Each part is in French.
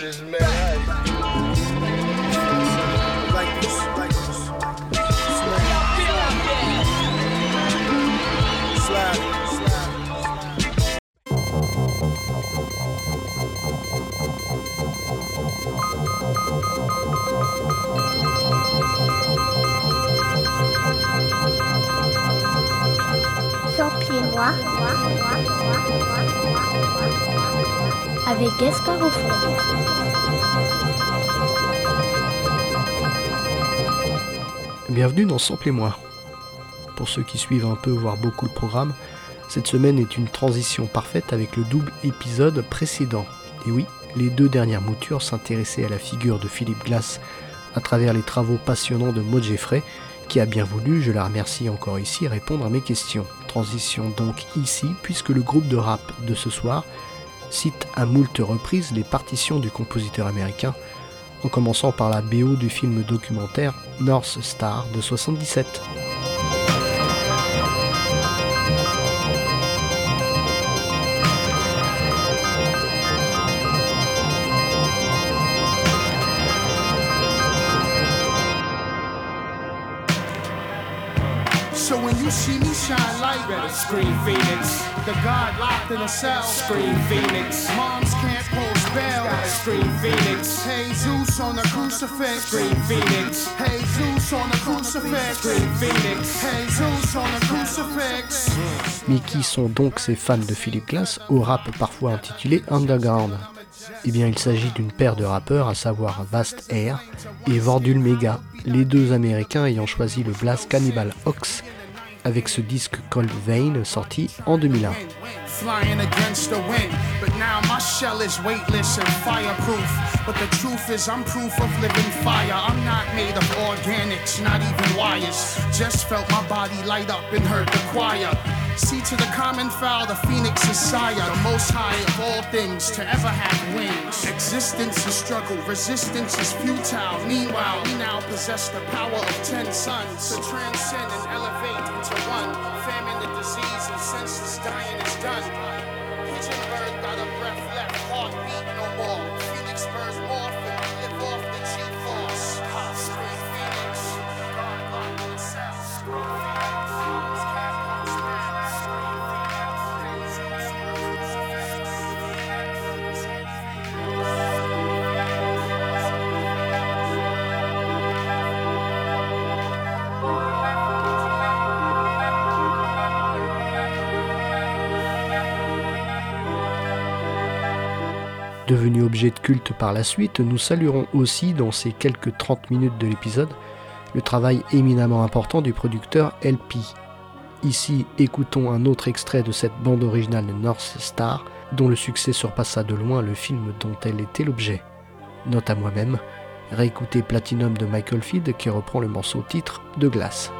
bitches, man. Avec Gaspard au fond. Bienvenue dans Sample et moi. Pour ceux qui suivent un peu voire beaucoup le programme, cette semaine est une transition parfaite avec le double épisode précédent. Et oui, les deux dernières moutures s'intéressaient à la figure de Philip Glass à travers les travaux passionnants de Maud Geffrey, qui a bien voulu, je la remercie encore ici, répondre à mes questions. Transition donc ici, puisque le groupe de rap de ce soir cite à moult reprises les partitions du compositeur américain, en commençant par la BO du film documentaire North Star de 1977. So when you see me shine light, better scream Phoenix. The God locked in a cell, scream Phoenix. Moms can't pull spells, scream Phoenix. Jesus on the crucifix, scream Phoenix. Jesus on the crucifix, scream Phoenix. Jesus on the crucifix. Mais qui sont donc ces fans de Philip Glass au rap parfois intitulé Underground ? Eh bien, il s'agit d'une paire de rappeurs, à savoir Vast Air et Vordul Mega, les deux américains ayant choisi le blast Cannibal Ox, avec ce disque Cold Vein sorti en 2001. See to the common fowl, the phoenix is sire, the most high of all things to ever have wings. Existence is struggle, resistance is futile. Meanwhile, we now possess the power of 10 suns to transcend and elevate into one. Famine, the disease, and senseless dying is done. Pigeon bird got a breath left, heartbeat no more. Phoenix birds morph and we live off the cheap force. Scream Phoenix, God locked in cell. Devenu objet de culte par la suite, nous saluerons aussi, dans ces quelques 30 minutes de l'épisode, le travail éminemment important du producteur El-P. Ici, écoutons un autre extrait de cette bande originale North Star, dont le succès surpassa de loin le film dont elle était l'objet. Note à moi-même, réécoutez Platinum de Michael Field qui reprend le morceau titre de Glass.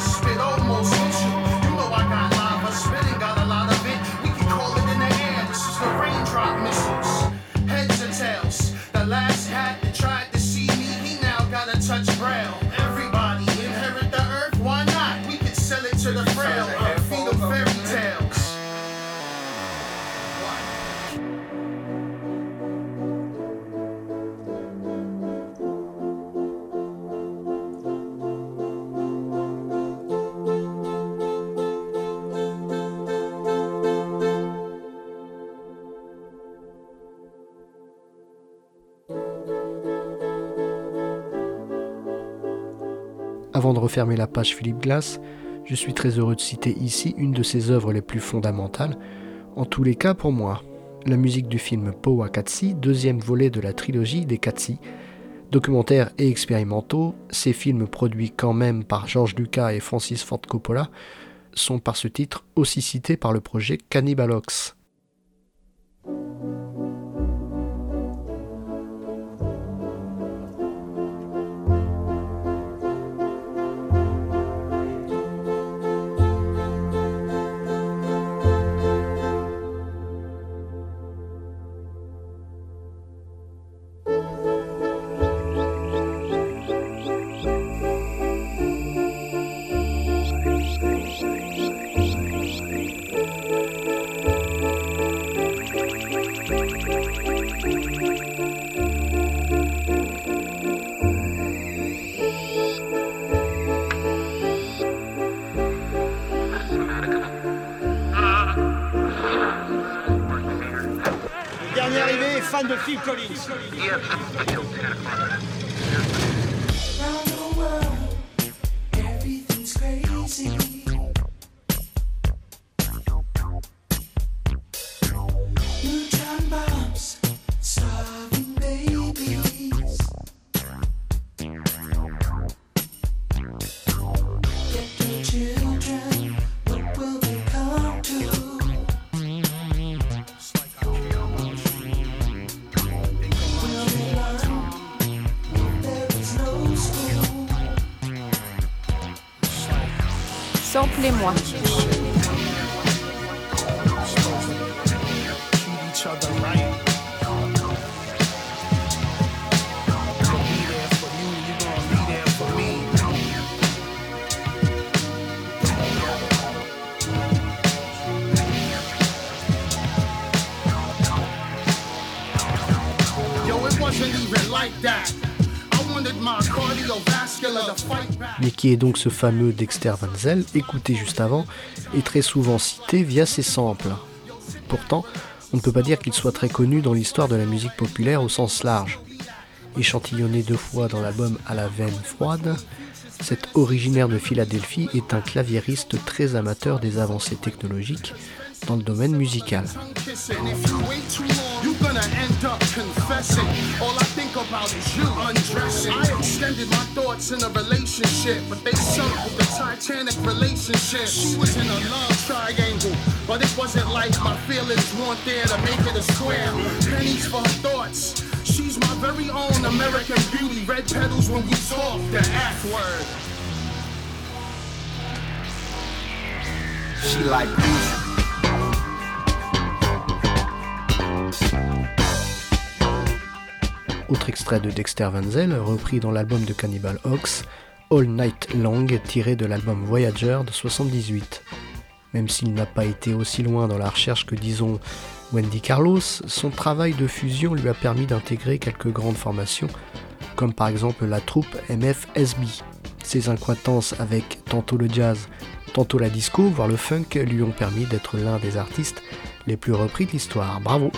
Spit almost hit you. You know I got lava spitting. Avant de refermer la page Philip Glass, je suis très heureux de citer ici une de ses œuvres les plus fondamentales, en tous les cas pour moi, la musique du film Powaqqatsi, deuxième volet de la trilogie des Qatsi. Documentaires et expérimentaux, ces films produits quand même par George Lucas et Francis Ford Coppola sont par ce titre aussi cités par le projet Cannibal Ox. Samplez-moi. Mais qui est donc ce fameux Dexter Wansel, écouté juste avant et très souvent cité via ses samples. Pourtant, on ne peut pas dire qu'il soit très connu dans l'histoire de la musique populaire au sens large. Échantillonné deux fois dans l'album à la veine froide, cet originaire de Philadelphie est un claviériste très amateur des avancées technologiques dans le domaine musical. She like music. Autre extrait de Dexter Wansel, repris dans l'album de Cannibal Ox, All Night Long, tiré de l'album Voyager de 78. Même s'il n'a pas été aussi loin dans la recherche que, disons, Wendy Carlos, son travail de fusion lui a permis d'intégrer quelques grandes formations, comme par exemple la troupe MFSB. Ses incointances avec tantôt le jazz, tantôt la disco, voire le funk, lui ont permis d'être l'un des artistes les plus repris de l'histoire. Bravo!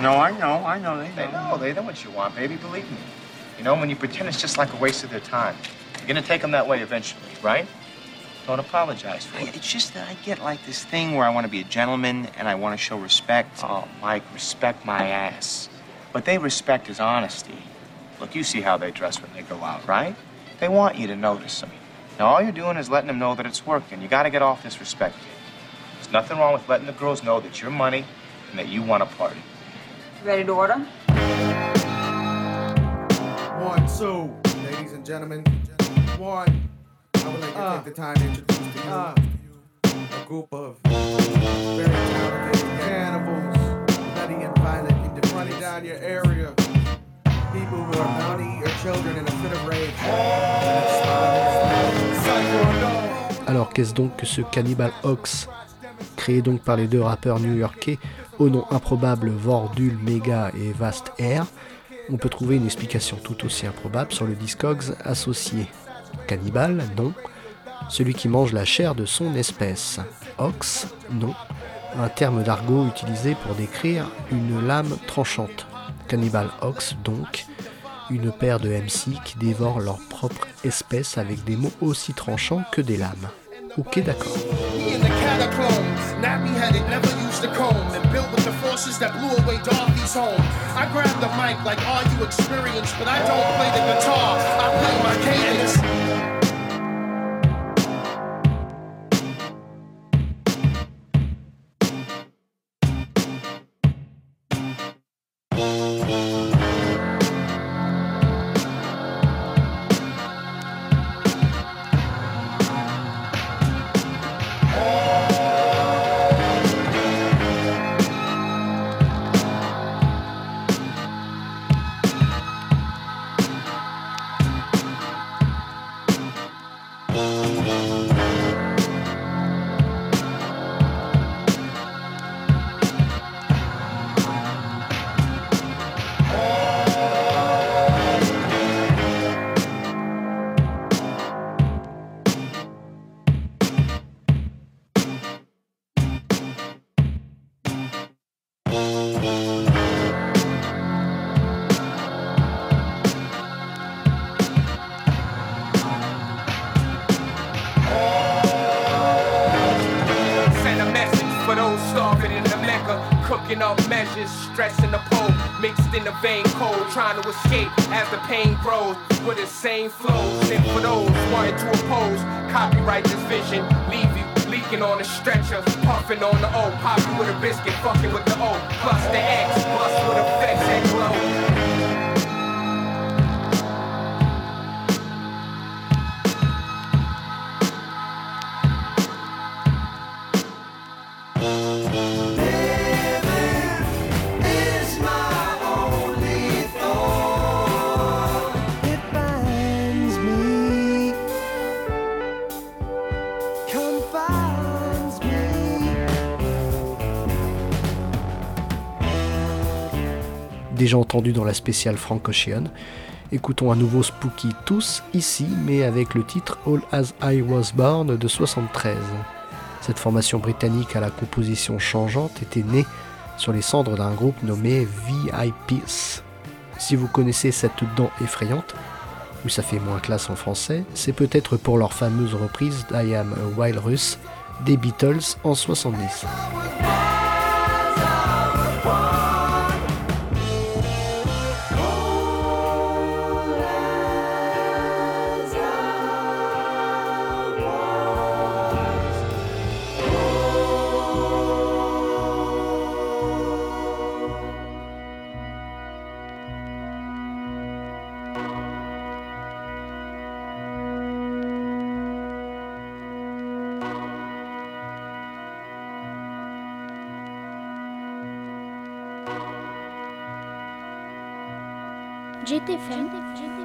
No, I know. They know what you want, baby. Believe me. You know, when you pretend, it's just like a waste of their time. You're gonna take them that way eventually, right? Don't apologize for it. It's just that I get like this thing where I want to be a gentleman and I want to show respect. Oh, Mike, respect my ass. What they respect is honesty. Look, you see how they dress when they go out, right? They want you to notice them. Now all you're doing is letting them know that it's working. You got to get off this respect kid. There's nothing wrong with letting the girls know that you're money and that you want to party. Ready to order? One, two. Ladies and gentlemen, one. I would like to take the time to introduce to you, of group of very talented cannibals, bloody and violent, running down your area. People who are naughty or children in a fit of rage. Alors qu'est-ce donc que ce Cannibal Ox, créé donc par les deux rappeurs new-yorkais au nom improbable Vordul Mega et Vast Air? On peut trouver une explication tout aussi improbable sur le Discogs associé. Cannibal, non. Celui qui mange la chair de son espèce. Ox, non. Un terme d'argot utilisé pour décrire une lame tranchante. Cannibal Ox, donc. Une paire de MC qui dévorent leur propre espèce avec des mots aussi tranchants que des lames. Ok, d'accord. That blew away Dorothy's home. I grabbed the mic like all you experienced, but I don't play the guitar, I play my cadence. Stressing the pole, mixed in the vein cold, trying to escape as the pain grows with the same flows. And for those wanting to oppose, copyright this vision, leave you leaking on a stretcher, puffing on the O, popping with a biscuit, fucking with the O, plus the X, plus with a flex and glow. Déjà entendu dans la spéciale Frank Ocean. Écoutons à nouveau Spooky Tooth ici, mais avec le titre All As I Was Born de 73. Cette formation britannique à la composition changeante était née sur les cendres d'un groupe nommé VIPs. Si vous connaissez cette dent effrayante, où ça fait moins classe en français, c'est peut-être pour leur fameuse reprise I Am a Wild Russ des Beatles en 70.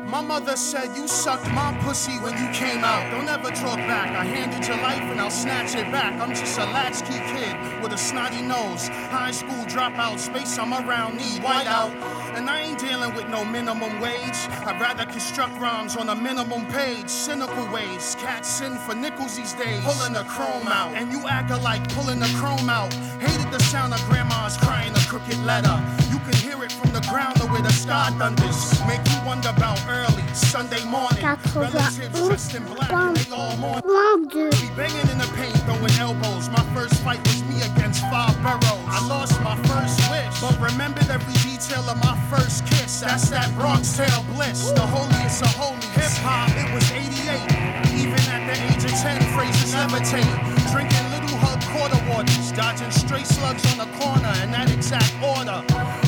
My mother said you sucked my pussy when you came out. Don't ever draw back. I handed your life and I'll snatch it back. I'm just a latchkey kid with a snotty nose. High school dropout, space I'm around need white out. And I ain't dealing with no minimum wage. I'd rather construct rhymes on a minimum page. Cynical ways, cats sin for nickels these days. Pulling a chrome out, and you acting like pulling a chrome out. Hated the sound of grandma's crying a crooked letter. You could hear it from the ground or where the star thunders. Make you wonder about early Sunday morning. Relatives dressed in black and they all mourning. Be banging in the paint, throwing elbows. My first fight was me against five boroughs. I lost my first wish, but remembered every detail of my first kiss. That's that Bronx tail bliss. The holiest of holies. Hip-hop, it was 88. Even at the age of 10, phrases levitate. Drinking Little Hub quarter waters. Dodging stray slugs on the corner in that exact order.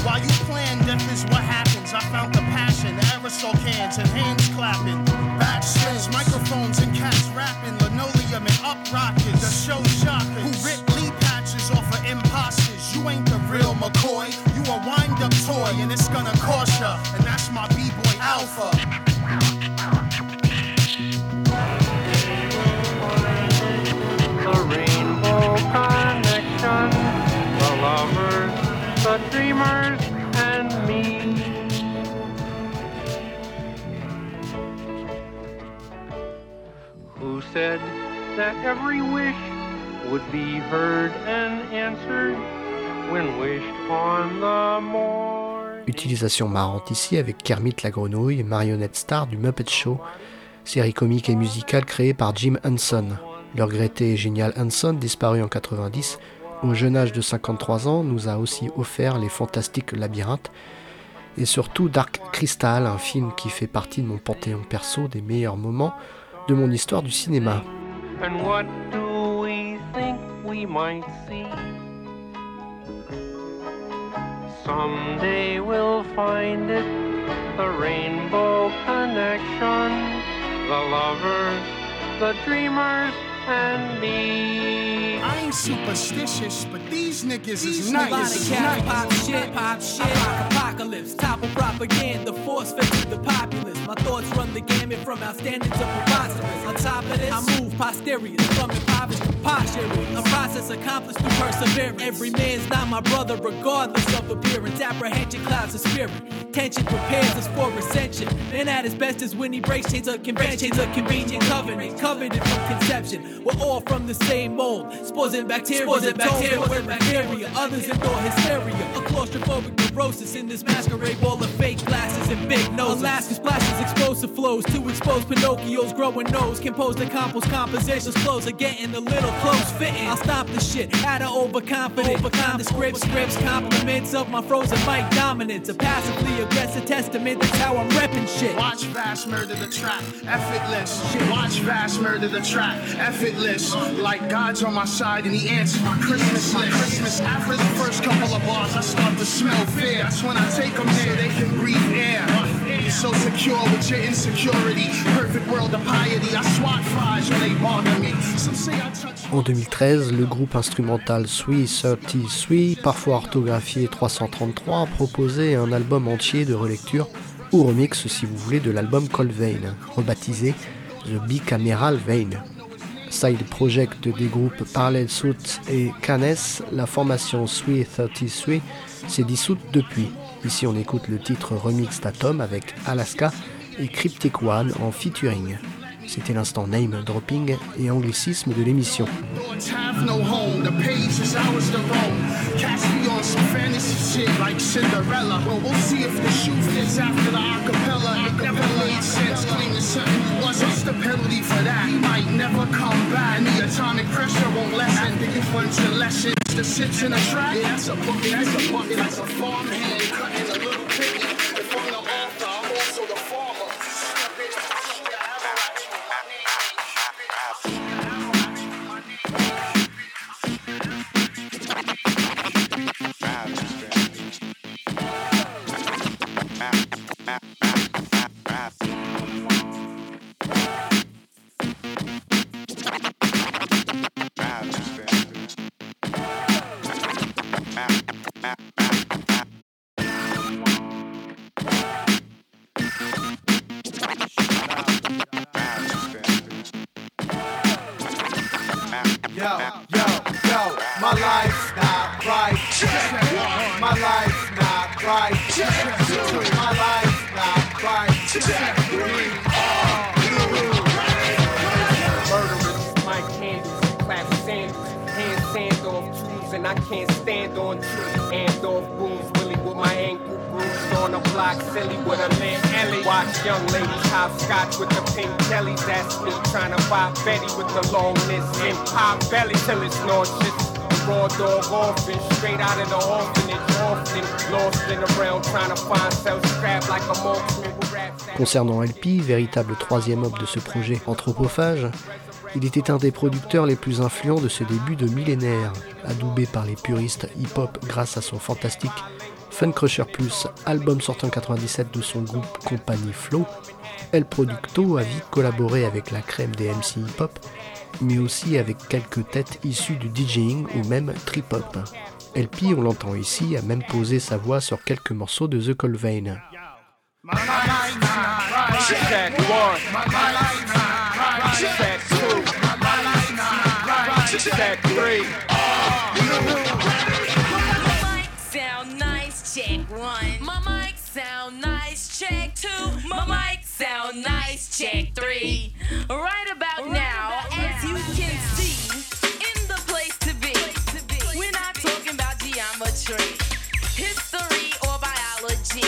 While you plan, death is what happens. I found the passion, aerosol cans and hands clapping. Back spins, microphones and cats rapping. Linoleum and up rockets. The show shocking. Who Alpha. Dreamers and me. Who said that every wish would be heard and answered when wished on the morning? Utilisation marrante ici avec Kermit la grenouille, marionnette star du Muppet Show, série comique et musicale créée par Jim Henson. Le regretté et génial Henson, disparu en 90, au jeune âge de 53 ans, nous a aussi offert les fantastiques labyrinthes et surtout Dark Crystal, un film qui fait partie de mon panthéon perso des meilleurs moments de mon histoire du cinéma. And what do we think we might see? Someday we'll find it, the rainbow connection, the lovers, the dreamers and me. I ain't superstitious, but these niggas is nice. Pop shit, apocalypse, topple propaganda, force feed the populace. My thoughts run the gamut from outstanding to preposterous. On top of this, I move posterior from impoverished to posturing. A process accomplished through perseverance. Every man's not my brother, regardless of appearance. Apprehension clouds his spirit. Tension prepares us for ascension. And at his best is when he breaks chains of convention. Chains of convenient covenant, coveted from conception. We're all from the same mold. Spores and bacteria, bacteria. Others endure hysteria. A claustrophobic neurosis in this masquerade ball of fake glasses and big noses. Alaska splashes explosive flows to expose Pinocchio's growing nose. Composed and compost compositions. Clothes are getting a little close fitting. I'll stop the shit out of overconfident. The scripts, compliments of my frozen mic dominance. A passively aggressive testament, that's how I'm repping shit. Watch Vast murder the trap, effortless. Watch Vast murder the trap, effortless. Like God's on my side and he answered my Christmas list. After the first couple of bars, I start to smell fear. That's when I take them there, they can breathe air. You're so secure with your insecurity. Perfect world of piety. I swat flies when they bother me. Some say I touch. En 2013, le groupe instrumental Sweet 33, parfois orthographié 333, proposait un album entier de relecture ou remix, si vous voulez, de l'album Cold Vein, rebaptisé The Bicameral Vein. Side project des groupes Parallelsuit et Canes, la formation Sweet 33 s'est dissoute depuis. Ici on écoute le titre remix d'Atom avec Alaska et Cryptic One en featuring. C'était l'instant name dropping et anglicisme de l'émission. Concernant El-P, véritable troisième homme de ce projet anthropophage, il était un des producteurs les plus influents de ce début de millénaire. Adoubé par les puristes hip-hop grâce à son fantastique Funcrusher Plus, album sorti en 1997 de son groupe Company Flow, El Producto a vite collaboré avec la crème des MC hip-hop, mais aussi avec quelques têtes issues du DJing ou même trip-hop. El-P, on l'entend ici, a même posé sa voix sur quelques morceaux de The Cold Vein. check one, check two, check three. My mic sound nice, check one. My mic sound nice, check two. My mic sound nice, check three. Right about now, as you can see, in the place to be. We're not talking about geometry, history, or biology.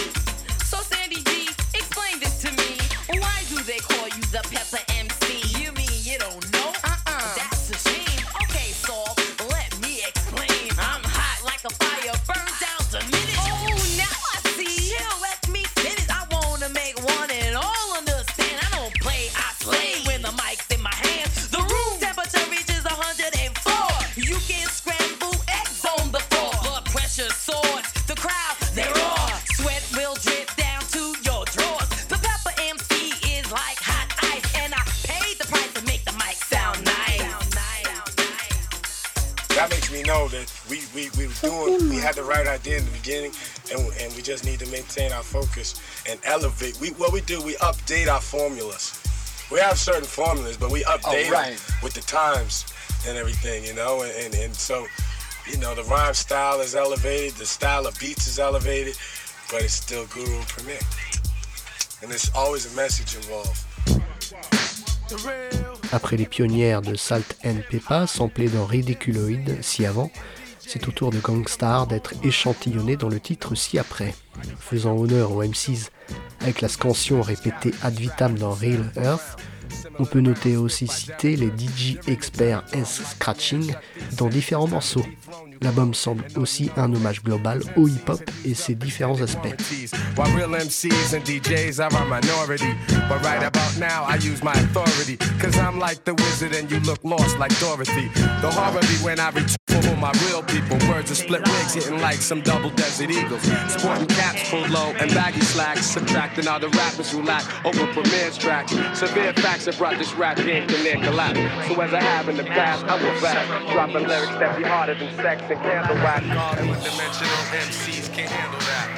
The Pepper MC. You mean you don't know? That's a shame. Okay, Saul, let me explain. I'm hot like a fire, burns down the minute. Oh, now I see. Chill, let me finish. I wanna make one and all understand. I don't play, I slay. When the mic's in my hands, the room temperature reaches 104. You can scramble eggs on the floor. Blood pressure soars. The crowd, they roar. Sweat will drip down to your drawers. The Pepper MC is like hot. That makes me know that we were doing, we had the right idea in the beginning, and we just need to maintain our focus and elevate. We update our formulas. We have certain formulas, but we update them with the times and everything, you know. And so, you know, the rhyme style is elevated, the style of beats is elevated, but it's still Guru and Premier. And there's always a message involved. Après les pionnières de Salt N'Pepa, samplées dans Ridiculoid si avant, c'est au tour de Gang Starr d'être échantillonné dans le titre si après. Faisant honneur aux MCs avec la scansion répétée ad vitam dans Real Earth, on peut noter aussi citer les DJ experts S-Scratching dans différents morceaux. L'album semble aussi un hommage global au hip-hop et ses différents aspects. For my real people, words are split wigs, hitting like some double desert eagles. Sporting caps pulled low and baggy slacks, subtracting all the rappers who lack over Premier's tracks. Severe facts have brought this rap game to near collapse. So as I have in the past, I will back, dropping lyrics that be harder than sex and candle wax. And with dimensional MCs can't handle that.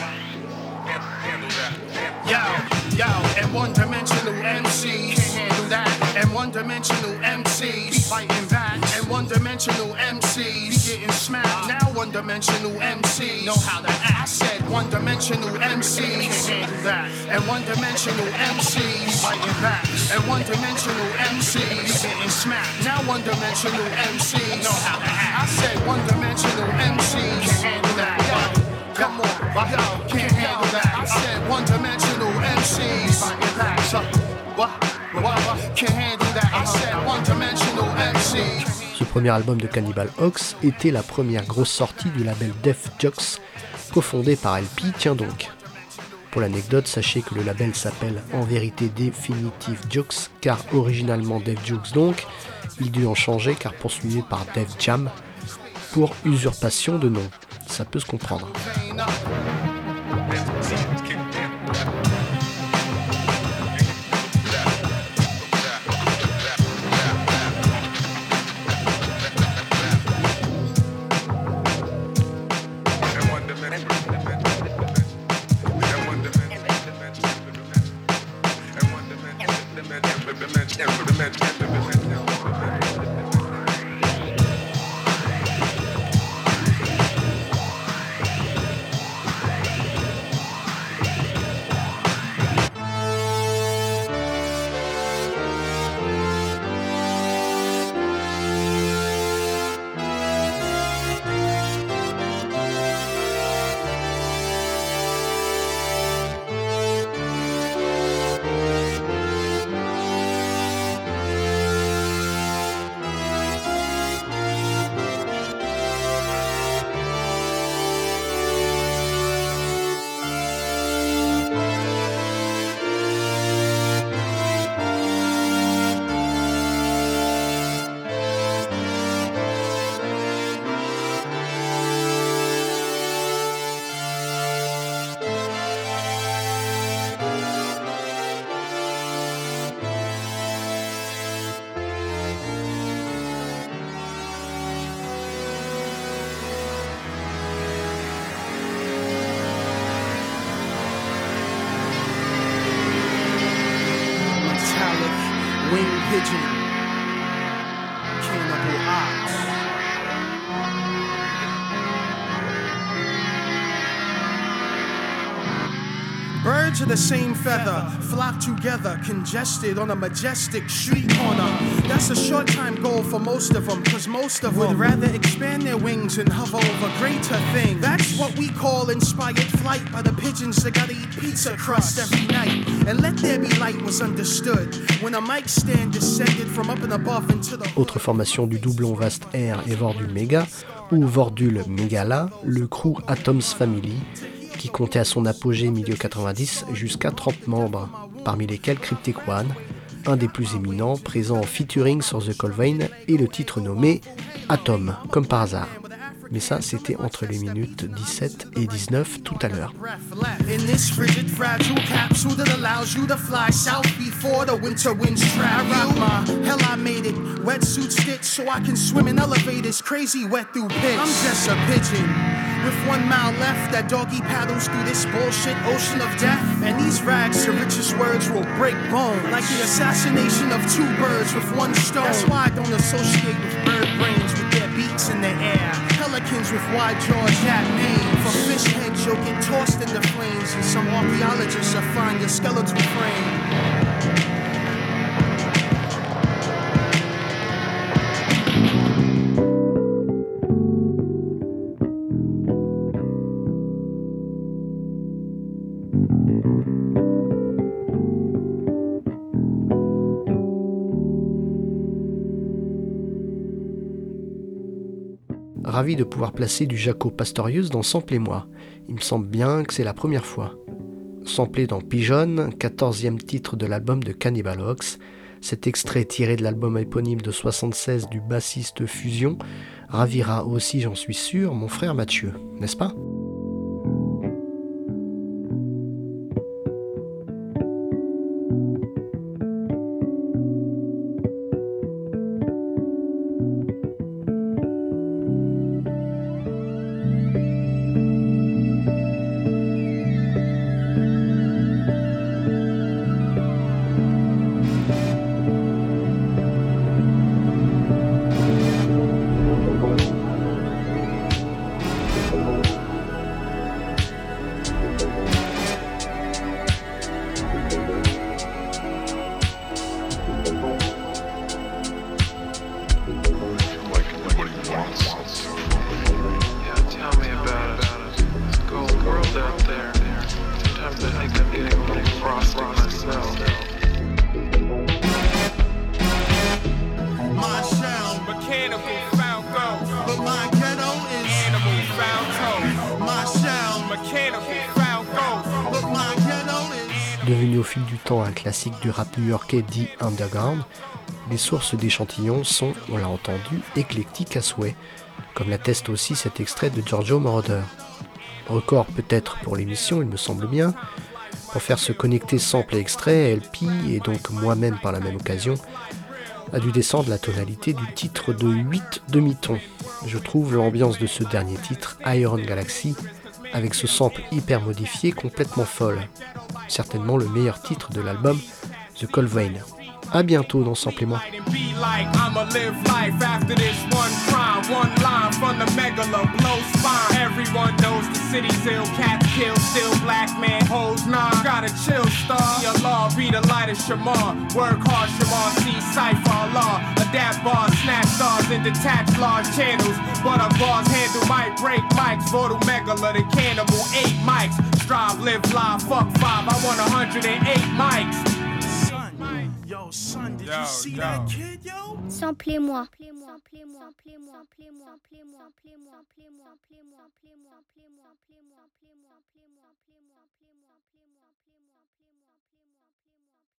Yo, and one-dimensional MCs can't handle that. And one-dimensional MCs be fighting back. And one-dimensional MCs be getting smacked. Now one-dimensional MCs know how to act. I said one-dimensional MCs can't handle that. And one-dimensional MCs fighting back. And one-dimensional MCs be getting smacked. Now one-dimensional MCs know how to act. I said one-dimensional MCs can't handle that. Come on, yo, can't handle that. I said one-dimensional MCs. What? Can't handle that. I said one-dimensional MCs. Ce premier album de Cannibal Ox était la première grosse sortie du label Def Jux, cofondé par El-P, tiens donc. Pour l'anecdote, sachez que le label s'appelle en vérité Definitive Jux, car originalement Def Jux donc, il dut en changer car poursuivi par Def Jam pour usurpation de nom. Ça peut se comprendre. pigeon, Cannibal Ox. Birds of the same feather flock together, congested on a majestic street corner. That's a short-time goal for most of them, cause most of them would rather expand their wings and hover over greater things. That's what we call inspired flight by the pigeons that gotta eat pizza crust every night. And let there be light was understood when a mic stand descended from up and above into the... Autre formation du doublon Vast Air et Vordul Mega, ou Vordul Megala, le crew Atoms Family, qui comptait à son apogée milieu 90 jusqu'à 30 membres, parmi lesquels Cryptic One, un des plus éminents, présent en featuring sur The Cold Vein et le titre nommé Atom, comme par hasard. Mais ça, c'était entre les minutes 17 et 19 tout à l'heure. With 1 mile left, that doggy paddles through this bullshit ocean of death. And these rags to riches words will break bones, like the assassination of 2 birds with 1 stone. That's why I don't associate with bird brains with their beaks in the air. Pelicans with wide jaws, that name. For fish heads, you'll get tossed in the flames, and some archaeologists will find your skeletal frame. Ravi de pouvoir placer du Jaco Pastorius dans Sample et moi. Il me semble bien que c'est la première fois. Samplé dans Pigeon, 14e titre de l'album de Cannibal Ox, cet extrait tiré de l'album éponyme de 76 du bassiste Fusion ravira aussi, j'en suis sûr, mon frère Mathieu, n'est-ce pas ? Devenu au fil du temps un classique du rap new-yorkais dit underground, les sources d'échantillons sont, on l'a entendu, éclectiques à souhait, comme l'atteste aussi cet extrait de Giorgio Moroder. Record peut-être pour l'émission, il me semble bien, pour faire se connecter sample et extrait, El-P, et donc moi-même par la même occasion, a dû descendre la tonalité du titre de 8 demi-tons. Je trouve l'ambiance de ce dernier titre, Iron Galaxy, avec ce sample hyper modifié, complètement folle. Certainement le meilleur titre de l'album, The Cold Vein. A bientôt dans Sample et moi. Drive, live, live, fuck 5, I want 108 mics. Son, son, did you see that kid, yo? Samplez-moi.